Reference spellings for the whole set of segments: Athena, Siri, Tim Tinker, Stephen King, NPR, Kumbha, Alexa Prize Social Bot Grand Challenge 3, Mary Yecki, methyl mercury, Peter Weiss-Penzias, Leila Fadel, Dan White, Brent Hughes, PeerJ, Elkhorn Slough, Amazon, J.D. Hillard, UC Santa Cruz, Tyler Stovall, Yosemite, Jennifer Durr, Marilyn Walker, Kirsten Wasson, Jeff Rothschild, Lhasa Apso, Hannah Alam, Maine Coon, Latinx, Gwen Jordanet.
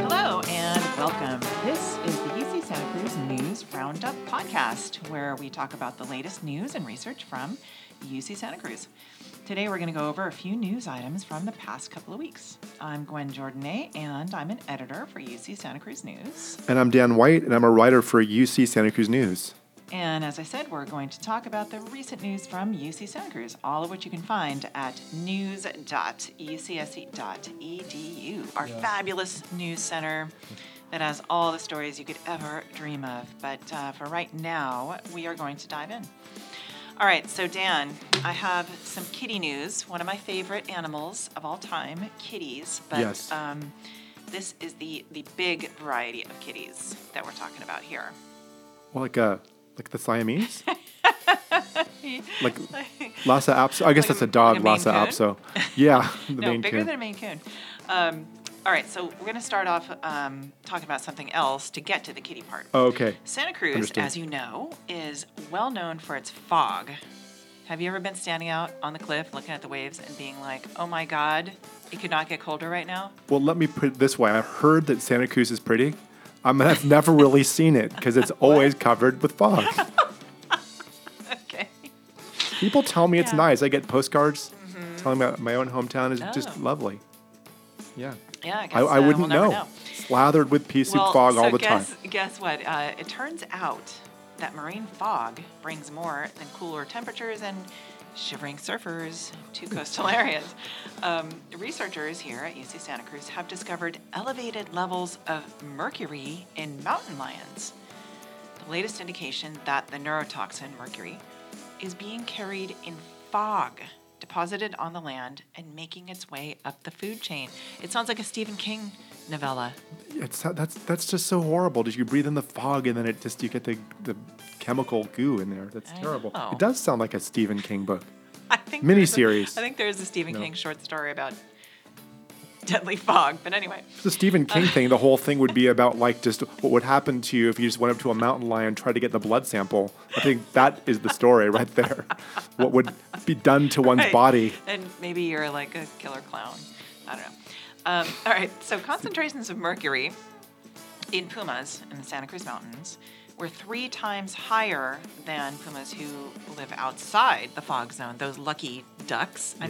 Hello and welcome. This is the UC Santa Cruz News Roundup podcast, where we talk about the latest news and research from UC Santa Cruz. Today we're going to go over a few news items from the past couple of weeks. I'm Gwen Jordanet, and I'm an editor for UC Santa Cruz News. And I'm Dan White, and I'm a writer for UC Santa Cruz News. And as I said, we're going to talk about the recent news from UC Santa Cruz, all of which you can find at news.ucsc.edu, our fabulous news center that has all the stories you could ever dream of. But for right now, we are going to dive in. All right, so Dan, I have some kitty news, one of my favorite animals of all time, kitties. But yes. This is the big variety of kitties that we're talking about here. Well, like the Siamese? Like Lhasa Apso? I guess like that's a dog, like a Lhasa Apso. Yeah, the no, Maine Coon. No, bigger than a Maine Coon. All right, so we're going to start off talking about something else to get to the kitty part. Oh, okay. Santa Cruz, as you know, is well known for its fog. Have you ever been standing out on the cliff looking at the waves and being like, oh my God, it could not get colder right now? Well, let me put it this way. I've heard that Santa Cruz is pretty. I've never really seen it because it's always covered with fog. Okay. People tell me it's nice. I get postcards telling me my own hometown is just lovely. Yeah. Yeah, I guess I wouldn't know. Slathered with pea soup fog all the time. Guess what? It turns out that marine fog brings more than cooler temperatures and shivering surfers to coastal areas. Researchers here at UC Santa Cruz have discovered elevated levels of mercury in mountain lions, the latest indication that the neurotoxin mercury is being carried in fog deposited on the land and making its way up the food chain. It sounds like a Stephen King novella. That's just so horrible. Did you breathe in the fog and then it just you get the chemical goo in there? That's terrible. Know. It does sound like a Stephen King book. I think miniseries. I think there is a Stephen King short story about deadly fog, but anyway. It's a Stephen King thing. The whole thing would be about like just what would happen to you if you just went up to a mountain lion and tried to get the blood sample. I think that is the story right there. What would be done to one's body. And maybe you're like a killer clown. I don't know. All right, so concentrations of mercury in pumas in the Santa Cruz Mountains were 3 times higher than pumas who live outside the fog zone, those lucky ducks. I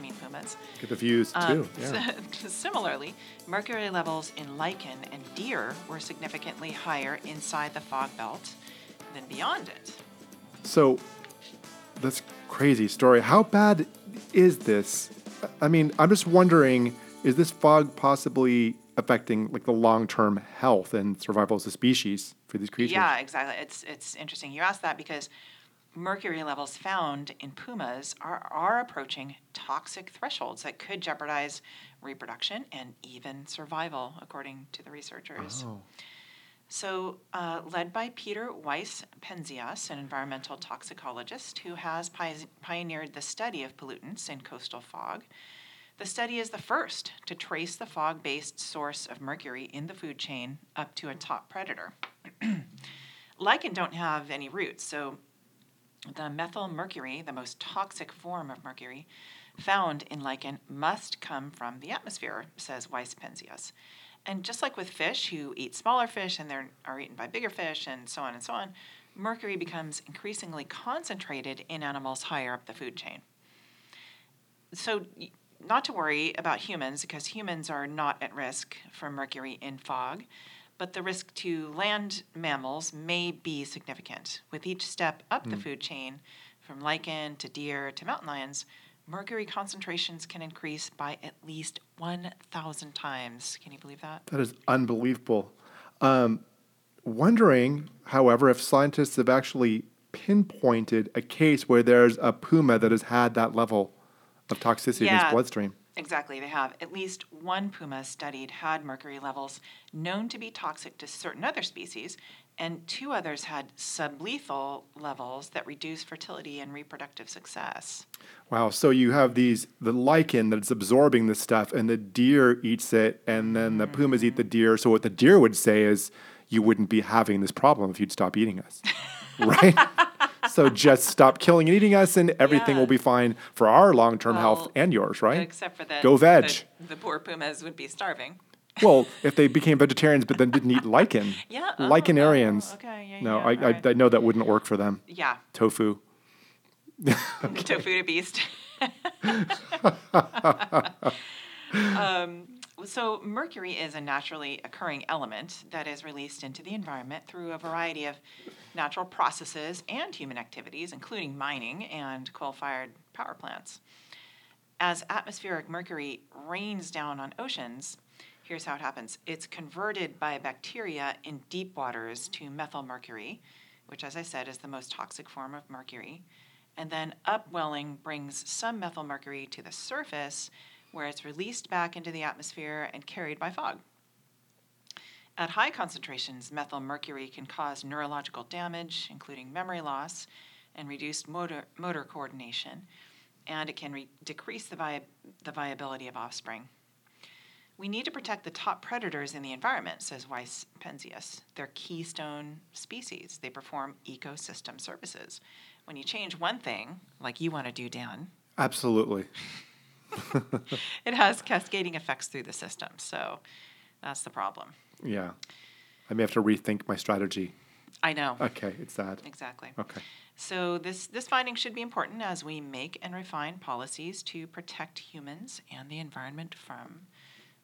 mean pumas. Get the views, too. Yeah. Similarly, mercury levels in lichen and deer were significantly higher inside the fog belt than beyond it. So that's a crazy story. How bad is this? I mean, I'm just wondering, is this fog possibly affecting like the long-term health and survival as a species for these creatures? Yeah, exactly. It's interesting you asked that because mercury levels found in pumas are approaching toxic thresholds that could jeopardize reproduction and even survival, according to the researchers. Oh. So led by Peter Weiss-Penzias, an environmental toxicologist who has pioneered the study of pollutants in coastal fog, the study is the first to trace the fog-based source of mercury in the food chain up to a top predator. Lichen don't have any roots, so the methyl mercury, the most toxic form of mercury, found in lichen must come from the atmosphere, says Weiss-Penzias. And just like with fish who eat smaller fish and are eaten by bigger fish and so on, mercury becomes increasingly concentrated in animals higher up the food chain. So not to worry about humans, because humans are not at risk from mercury in fog, but the risk to land mammals may be significant. With each step up the food chain, from lichen to deer to mountain lions, mercury concentrations can increase by at least 1,000 times. Can you believe that? That is unbelievable. Wondering, however, if scientists have actually pinpointed a case where there's a puma that has had that level of toxicity in his bloodstream. Exactly, they have. At least one puma studied had mercury levels known to be toxic to certain other species, and 2 others had sublethal levels that reduce fertility and reproductive success. Wow, so you have the lichen that's absorbing this stuff, and the deer eats it, and then the pumas eat the deer. So what the deer would say is, you wouldn't be having this problem if you'd stop eating us, right? So just stop killing and eating us, and everything will be fine for our long-term health and yours, right? Except for that. Go veg. The poor pumas would be starving. Well, if they became vegetarians but then didn't eat lichen. Yeah. Lichenarians. I know that wouldn't work for them. Yeah. Tofu. Okay. Tofu to beast. So mercury is a naturally occurring element that is released into the environment through a variety of natural processes and human activities, including mining and coal-fired power plants. As atmospheric mercury rains down on oceans, here's how it happens. It's converted by bacteria in deep waters to methyl mercury, which, as I said, is the most toxic form of mercury. And then upwelling brings some methyl mercury to the surface, where it's released back into the atmosphere and carried by fog. At high concentrations, methyl mercury can cause neurological damage, including memory loss and reduced motor coordination, and it can decrease the viability of offspring. We need to protect the top predators in the environment, says Weiss-Penzias. They're keystone species. They perform ecosystem services. When you change one thing, like you want to do, Dan. Absolutely. It has cascading effects through the system, so that's the problem. Yeah. I may have to rethink my strategy. I know. Okay, it's that. Exactly. Okay. So this finding should be important as we make and refine policies to protect humans and the environment from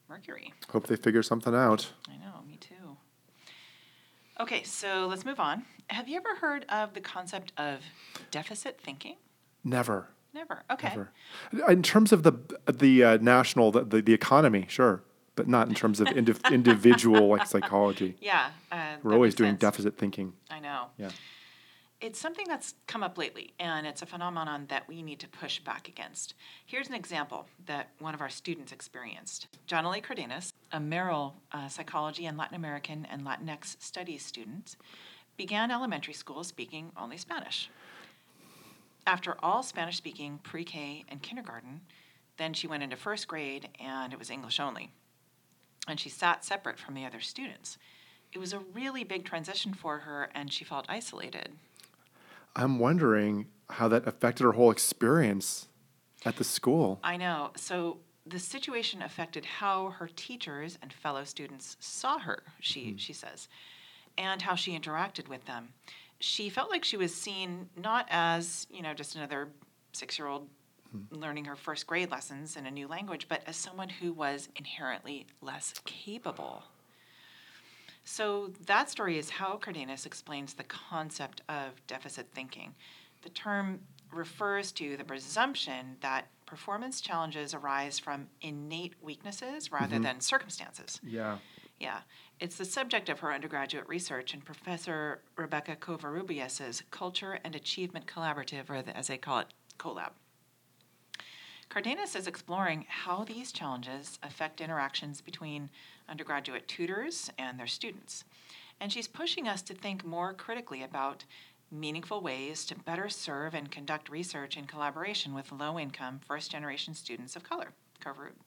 mercury. Hope they figure something out. I know, me too. Okay, so let's move on. Have you ever heard of the concept of deficit thinking? Never. Never. Okay. Never. In terms of the national, the economy, sure, but not in terms of individual like psychology. Yeah. We're always doing deficit thinking. I know. Yeah. It's something that's come up lately, and it's a phenomenon that we need to push back against. Here's an example that one of our students experienced. John Lee Cardenas, a Merrill psychology and Latin American and Latinx studies student, began elementary school speaking only Spanish. After all Spanish speaking, pre-K and kindergarten, then she went into first grade and it was English only. And she sat separate from the other students. It was a really big transition for her and she felt isolated. I'm wondering how that affected her whole experience at the school. I know. So the situation affected how her teachers and fellow students saw her, she says, and how she interacted with them. She felt like she was seen not as, just another 6-year-old learning her first grade lessons in a new language, but as someone who was inherently less capable. So that story is how Cardenas explains the concept of deficit thinking. The term refers to the presumption that performance challenges arise from innate weaknesses rather than circumstances. Yeah. Yeah. It's the subject of her undergraduate research and Professor Rebecca Covarrubias' Culture and Achievement Collaborative, or as they call it, CoLab. Cardenas is exploring how these challenges affect interactions between undergraduate tutors and their students. And she's pushing us to think more critically about meaningful ways to better serve and conduct research in collaboration with low-income, first-generation students of color,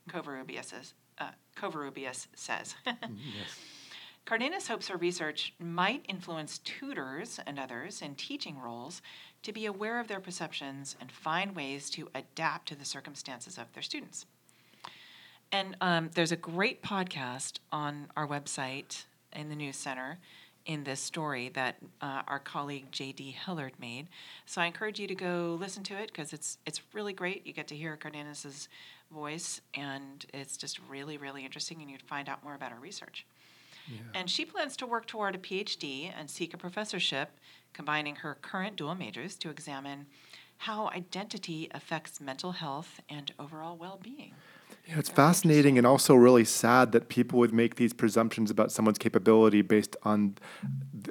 Covarrubias says. Yes. Cardenas hopes her research might influence tutors and others in teaching roles to be aware of their perceptions and find ways to adapt to the circumstances of their students. And there's a great podcast on our website in the News Center in this story that our colleague J.D. Hillard made. So I encourage you to go listen to it because it's really great. You get to hear Cardenas's voice, and it's just really, really interesting, and you'd find out more about her research. Yeah. And she plans to work toward a PhD and seek a professorship, combining her current dual majors to examine how identity affects mental health and overall well-being. Yeah, it's fascinating and also really sad that people would make these presumptions about someone's capability based on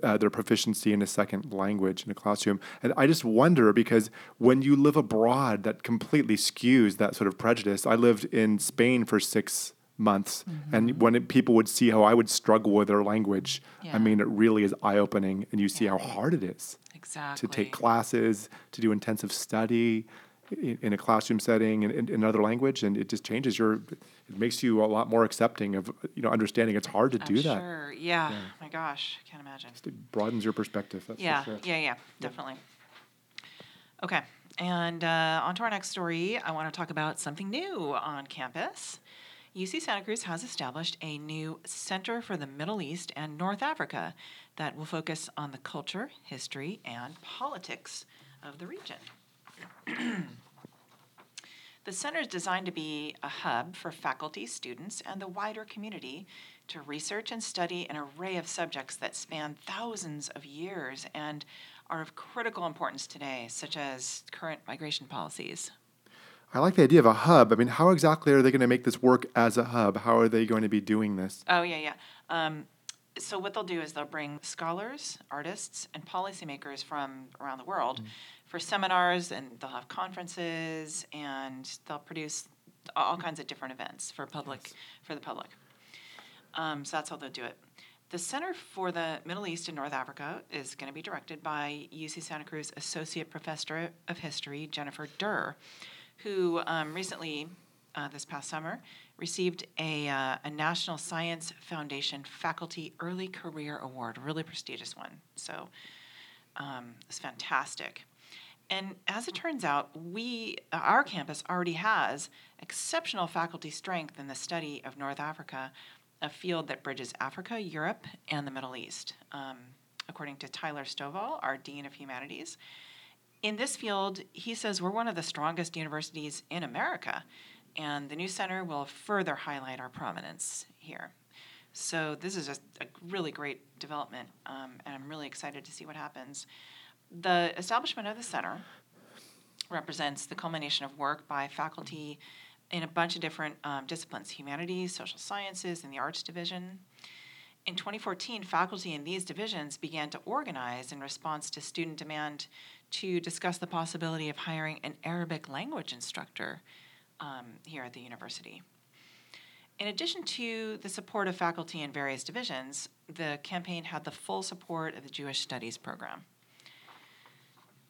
their proficiency in a second language in a classroom. And I just wonder, because when you live abroad, that completely skews that sort of prejudice. I lived in Spain for 6 months. Mm-hmm. And when people would see how I would struggle with their language, I mean, it really is eye-opening, and you see how hard it is to take classes, to do intensive study in a classroom setting and in another language, and it just changes it makes you a lot more accepting of, understanding it's hard to do that. Sure, yeah. My gosh, I can't imagine. It broadens your perspective. That's for sure. Yeah, definitely. Okay. And on to our next story. I want to talk about something new on campus. UC Santa Cruz has established a new Center for the Middle East and North Africa that will focus on the culture, history, and politics of the region. The center is designed to be a hub for faculty, students, and the wider community to research and study an array of subjects that span thousands of years and are of critical importance today, such as current migration policies. I like the idea of a hub. I mean, how exactly are they going to make this work as a hub? How are they going to be doing this? Oh, yeah. So what they'll do is they'll bring scholars, artists, and policymakers from around the world for seminars, and they'll have conferences, and they'll produce all kinds of different events for the public. So that's how they'll do it. The Center for the Middle East and North Africa is going to be directed by UC Santa Cruz Associate Professor of History, Jennifer Durr, who recently, this past summer, received a National Science Foundation Faculty Early Career Award, a really prestigious one. So it's fantastic. And as it turns out, our campus already has exceptional faculty strength in the study of North Africa, a field that bridges Africa, Europe, and the Middle East. According to Tyler Stovall, our Dean of Humanities, in this field, he says we're one of the strongest universities in America, and the new center will further highlight our prominence here. So this is a really great development, and I'm really excited to see what happens. The establishment of the center represents the culmination of work by faculty in a bunch of different disciplines, humanities, social sciences, and the arts division. In 2014, faculty in these divisions began to organize in response to student demand to discuss the possibility of hiring an Arabic language instructor here at the university. In addition to the support of faculty in various divisions, the campaign had the full support of the Jewish Studies program.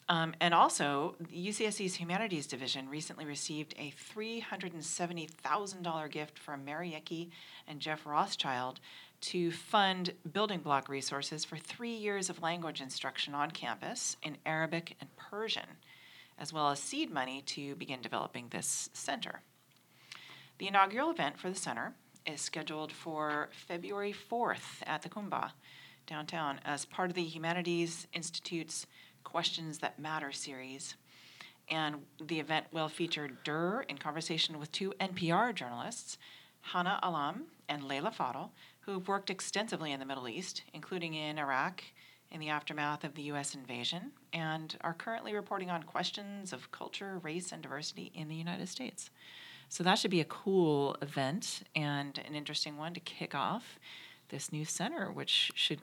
And also, UCSC's Humanities Division recently received a $370,000 gift from Mary Yecki and Jeff Rothschild to fund building block resources for 3 years of language instruction on campus in Arabic and Persian, as well as seed money to begin developing this center. The inaugural event for the center is scheduled for February 4th at the Kumbha downtown as part of the Humanities Institute's Questions That Matter series. And the event will feature Durr in conversation with two NPR journalists, Hannah Alam and Leila Fadel, who have worked extensively in the Middle East, including in Iraq in the aftermath of the U.S. invasion, and are currently reporting on questions of culture, race, and diversity in the United States. So that should be a cool event and an interesting one to kick off this new center, which should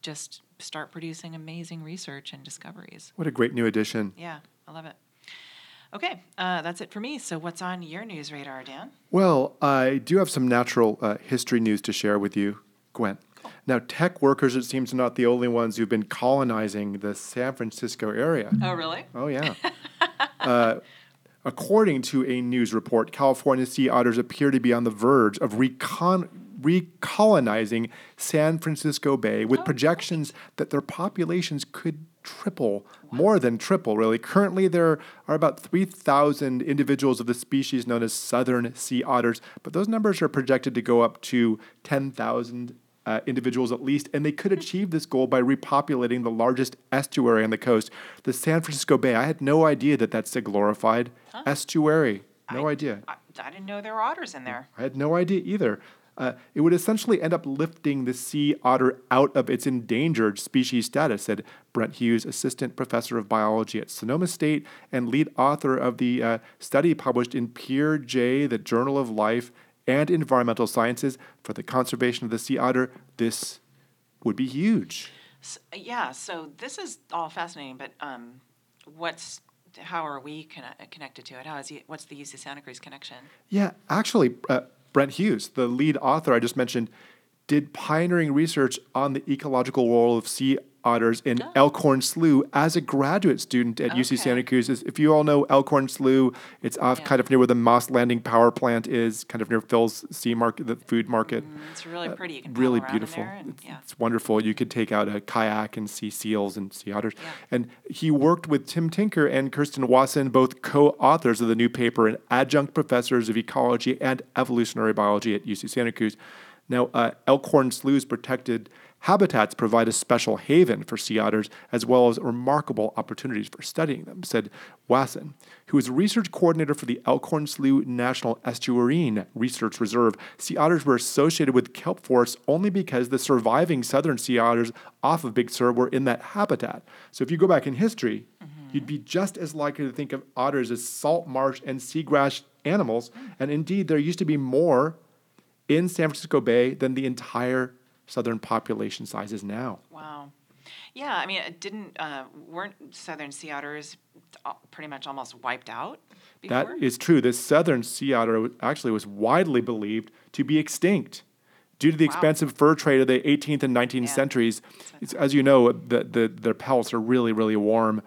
just start producing amazing research and discoveries. What a great new addition. Yeah, I love it. Okay, that's it for me. So what's on your news radar, Dan? Well, I do have some natural history news to share with you, Gwen. Cool. Now, tech workers, it seems, are not the only ones who've been colonizing the San Francisco area. Oh, really? Oh, yeah. According to a news report, California sea otters appear to be on the verge of recolonizing San Francisco Bay, with projections that their populations could triple, more than triple, really. Currently, there are about 3,000 individuals of the species known as southern sea otters, but those numbers are projected to go up to 10,000 individuals at least, and they could achieve this goal by repopulating the largest estuary on the coast, the San Francisco Bay. I had no idea that that's a glorified estuary. No idea. I didn't know there were otters in there. I had no idea either. It would essentially end up lifting the sea otter out of its endangered species status, said Brent Hughes, assistant professor of biology at Sonoma State and lead author of the study published in Peer J, the Journal of Life and Environmental Sciences, for the conservation of the sea otter. This would be huge. So this is all fascinating, but how are we connected to it? What's the UC Santa Cruz connection? Yeah, actually... Brent Hughes, the lead author I just mentioned, did pioneering research on the ecological role of sea otters in Elkhorn Slough as a graduate student at UC Santa Cruz. If you all know Elkhorn Slough, it's off kind of near where the Moss Landing power plant is, kind of near Phil's Sea Market, the food market. It's really pretty. You can really beautiful. It's wonderful. You could take out a kayak and see seals and sea otters. Yeah. And he worked with Tim Tinker and Kirsten Wasson, both co-authors of the new paper and adjunct professors of ecology and evolutionary biology at UC Santa Cruz. Now, Elkhorn Slough's protected habitats provide a special haven for sea otters, as well as remarkable opportunities for studying them, said Wasson, who is research coordinator for the Elkhorn Slough National Estuarine Research Reserve. Sea otters were associated with kelp forests only because the surviving southern sea otters off of Big Sur were in that habitat. So if you go back in history, you'd be just as likely to think of otters as salt marsh and seagrass animals, and indeed there used to be more in San Francisco Bay than the entire southern population size is now. Wow. Yeah, I mean, weren't southern sea otters pretty much almost wiped out before? That is true. The southern sea otter actually was widely believed to be extinct due to the expansive fur trade of the 18th and 19th centuries. As you know, their pelts are really, really warm,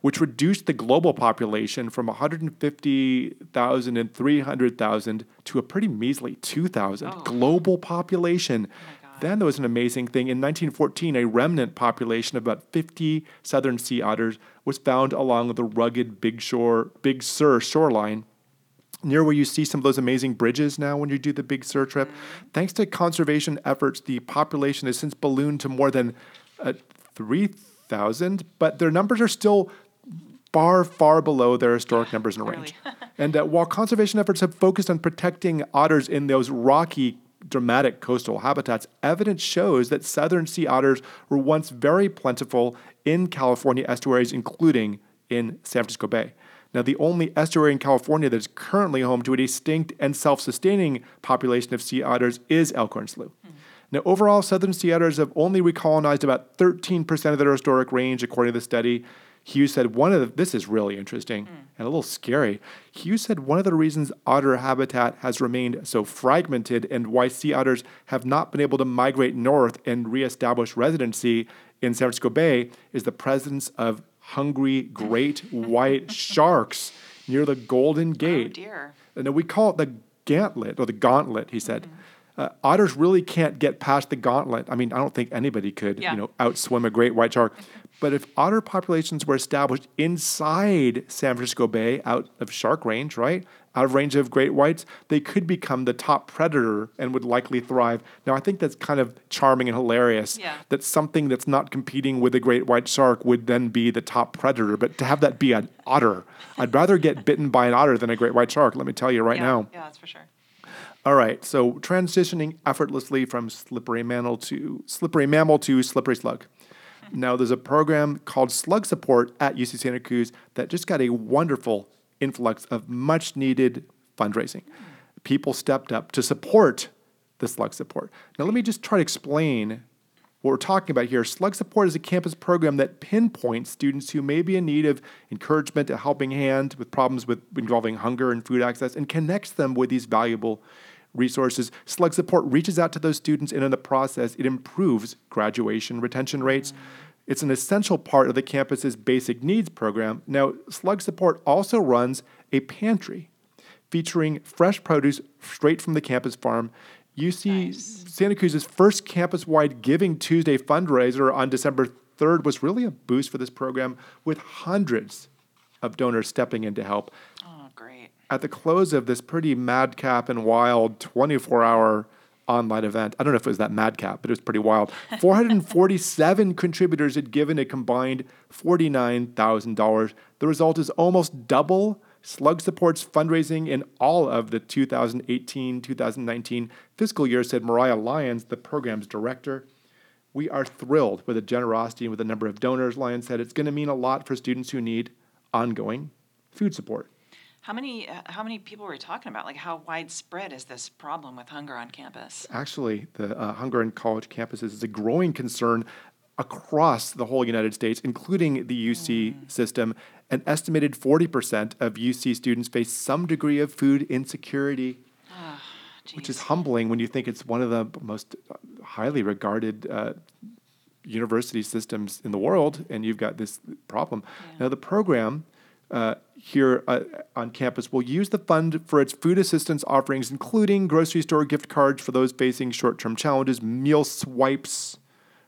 which reduced the global population from 150,000 and 300,000 to a pretty measly 2,000 global population. Then there was an amazing thing. In 1914, a remnant population of about 50 southern sea otters was found along the rugged Big Sur shoreline, near where you see some of those amazing bridges now when you do the Big Sur trip. Thanks to conservation efforts, the population has since ballooned to more than 3,000, but their numbers are still far, far below their historic numbers in range. And while conservation efforts have focused on protecting otters in those rocky, dramatic coastal habitats, evidence shows that southern sea otters were once very plentiful in California estuaries, including in San Francisco Bay. Now, the only estuary in California that is currently home to a distinct and self-sustaining population of sea otters is Elkhorn Slough. Now, overall, southern sea otters have only recolonized about 13% of their historic range, according to the study. Hughes said this is really interesting and a little scary. Hughes said one of the reasons otter habitat has remained so fragmented and why sea otters have not been able to migrate north and reestablish residency in San Francisco Bay is the presence of hungry great white sharks near the Golden Gate. Oh, dear. And we call it the gauntlet, he said. Otters really can't get past the gauntlet. I mean, I don't think anybody could, outswim a great white shark. But if otter populations were established inside San Francisco Bay, out of shark range, right, out of range of great whites, they could become the top predator and would likely thrive. Now, I think that's kind of charming and hilarious that something that's not competing with a great white shark would then be the top predator. But to have that be an otter, I'd rather get bitten by an otter than a great white shark, let me tell you now. Yeah, that's for sure. All right, so transitioning effortlessly from slippery mammal to slippery slug. Now, there's a program called Slug Support at UC Santa Cruz that just got a wonderful influx of much-needed fundraising. People stepped up to support the Slug Support. Now, let me just try to explain what we're talking about here. Slug Support is a campus program that pinpoints students who may be in need of encouragement, a helping hand with problems involving hunger and food access, and connects them with these valuable resources. Slug Support reaches out to those students, and in the process, it improves graduation retention rates. It's an essential part of the campus's basic needs program. Now, Slug Support also runs a pantry featuring fresh produce straight from the campus farm. UC Santa Cruz's first campus-wide Giving Tuesday fundraiser on December 3rd was really a boost for this program, with hundreds of donors stepping in to help. Oh, great. At the close of this pretty madcap and wild 24-hour online event, I don't know if it was that madcap, but it was pretty wild, 447 contributors had given a combined $49,000. The result is almost double Slug Support's fundraising in all of the 2018-2019 fiscal year, said Mariah Lyons, the program's director. We are thrilled with the generosity and with the number of donors, Lyons said. It's going to mean a lot for students who need ongoing food support. How many people were you talking about? Like, how widespread is this problem with hunger on campus? Actually, the hunger on college campuses is a growing concern across the whole United States, including the UC system. An estimated 40% of UC students face some degree of food insecurity, which is humbling when you think it's one of the most highly regarded university systems in the world, and you've got this problem. Yeah. Now, the program here on campus will use the fund for its food assistance offerings, including grocery store gift cards for those facing short-term challenges, meal swipes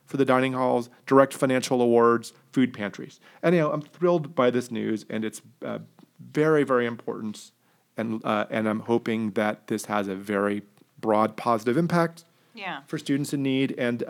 for the dining halls, direct financial awards, food pantries. Anyhow, I'm thrilled by this news, and it's very, very important, and I'm hoping that this has a very broad positive impact for students in need. And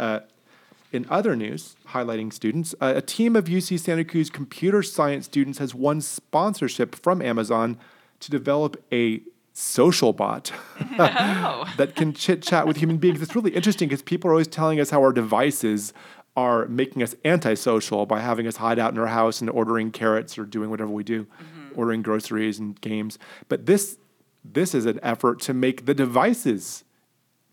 in other news, highlighting students, a team of UC Santa Cruz computer science students has won sponsorship from Amazon to develop a social bot that can chit-chat with human beings. It's really interesting because people are always telling us how our devices are making us antisocial by having us hide out in our house and ordering carrots or doing whatever we do, ordering groceries and games. But this is an effort to make the devices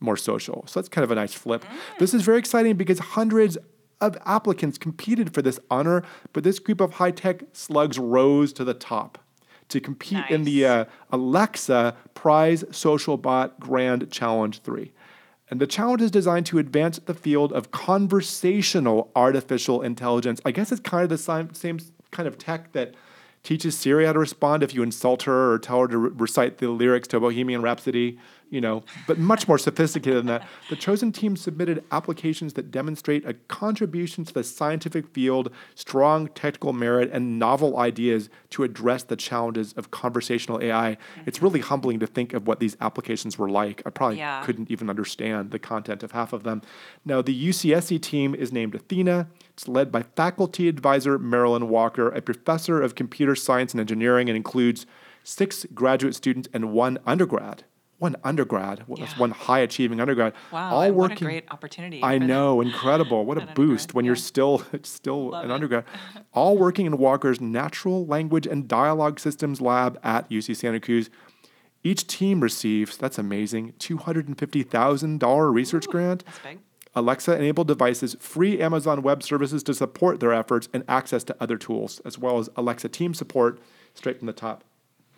more social. So that's kind of a nice flip. This is very exciting because hundreds of applicants competed for this honor, but this group of high-tech slugs rose to the top to compete in the Alexa Prize Social Bot Grand Challenge 3. And the challenge is designed to advance the field of conversational artificial intelligence. I guess it's kind of the same kind of tech that teaches Siri how to respond if you insult her or tell her to recite the lyrics to Bohemian Rhapsody, you know, but much more sophisticated than that. The chosen team submitted applications that demonstrate a contribution to the scientific field, strong technical merit, and novel ideas to address the challenges of conversational AI. It's really humbling to think of what these applications were like. I probably couldn't even understand the content of half of them. Now, the UCSC team is named Athena. It's led by faculty advisor Marilyn Walker, a professor of computer science and engineering, and includes 6 graduate students and 1 undergrad. That's 1 high-achieving undergrad. Wow, all working, what a great opportunity. I know, incredible. What a boost when you're still an undergrad. All working in Walker's Natural Language and Dialogue Systems Lab at UC Santa Cruz. Each team receives, that's amazing, $250,000 research grant. That's big. Alexa-enabled devices, free Amazon Web Services to support their efforts, and access to other tools, as well as Alexa team support straight from the top.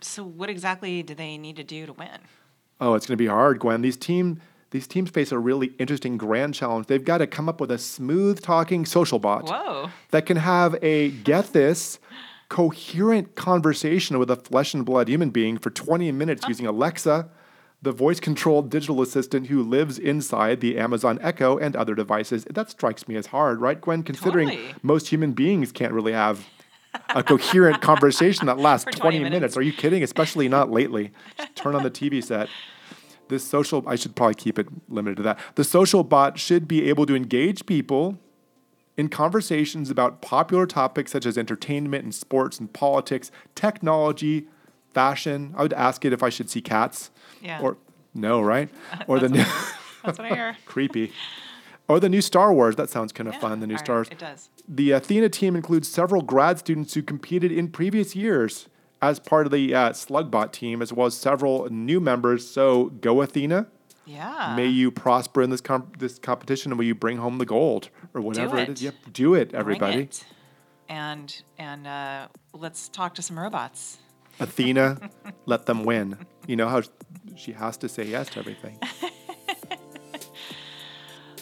So what exactly do they need to do to win? Oh, it's going to be hard, Gwen. These teams face a really interesting grand challenge. They've got to come up with a smooth-talking social bot that can have a, get this, coherent conversation with a flesh-and-blood human being for 20 minutes using Alexa, the voice-controlled digital assistant who lives inside the Amazon Echo and other devices. That strikes me as hard, right, Gwen? Considering most human beings can't really have a coherent conversation that lasts 20 minutes. Are you kidding? Especially not lately. Just turn on the TV set. I should probably keep it limited to that. The social bot should be able to engage people in conversations about popular topics such as entertainment and sports and politics, technology, fashion. I would ask it if I should see cats. Yeah. Or no, right? Or the new. That's what I hear. Creepy. Or the new Star Wars. That sounds kind of fun. The new Star Wars. It does. The Athena team includes several grad students who competed in previous years as part of the Slugbot team, as well as several new members. So go Athena. Yeah. May you prosper in this competition, and will you bring home the gold or whatever it is. Yep. Do it, everybody. Bring it. And let's talk to some robots. Athena, let them win. You know how she has to say yes to everything.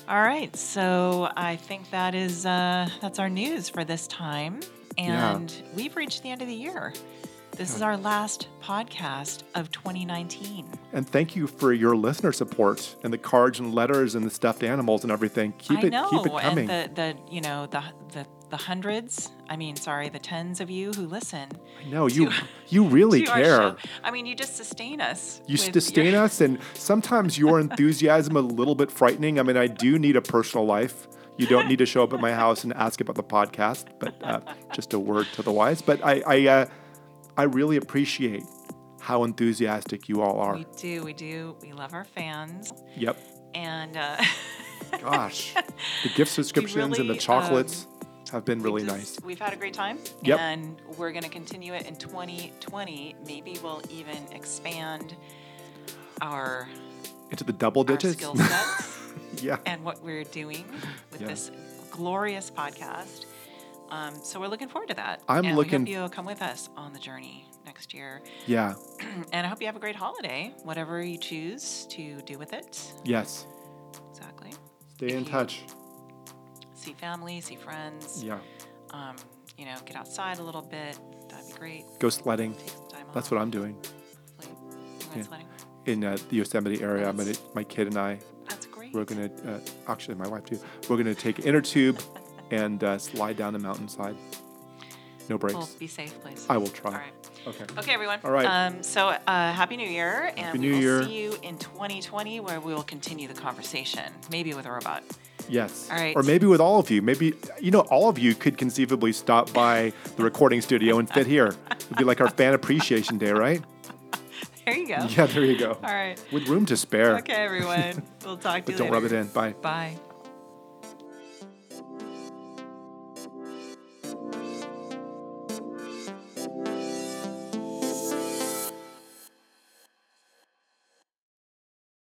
All right. So I think that is that's our news for this time. And we've reached the end of the year. This is our last podcast of 2019. And thank you for your listener support and the cards and letters and the stuffed animals and everything. Keep it coming. And the hundreds, the tens of you who listen. I know, you really care. I mean, you just sustain us. You sustain us, and sometimes your enthusiasm a little bit frightening. I mean, I do need a personal life. You don't need to show up at my house and ask about the podcast, but just a word to the wise. But I really appreciate how enthusiastic you all are. We do. We love our fans. Yep. And gosh, the gift subscriptions and the chocolates have been really nice. We've had a great time. Yep. And we're going to continue it in 2020. Maybe we'll even expand our into the double digits skill sets. And what we're doing with this glorious podcast. So we're looking forward to that. We hope you'll come with us on the journey next year. Yeah. And I hope you have a great holiday, whatever you choose to do with it. Yes. Exactly. Stay in touch. see family, see friends. Yeah. You know, get outside a little bit. That'd be great. Go sledding. Take some time off. That's what I'm doing. Yeah. Sledding? In the Yosemite area. My kid and I. That's great. We're going to, actually my wife too, we're going to take an inner tube and slide down the mountainside. No breaks. Well, be safe, please. I will try. All right. Okay. Okay, everyone. All right. So Happy New Year. And we will see you in 2020 where we will continue the conversation, maybe with a robot. Yes. All right. Or maybe with all of you. Maybe, you know, all of you could conceivably stop by the recording studio and fit here. It would be like our fan appreciation day, right? There you go. Yeah, there you go. All right. With room to spare. Okay, everyone. We'll talk to you later. Don't rub it in. Bye. Bye.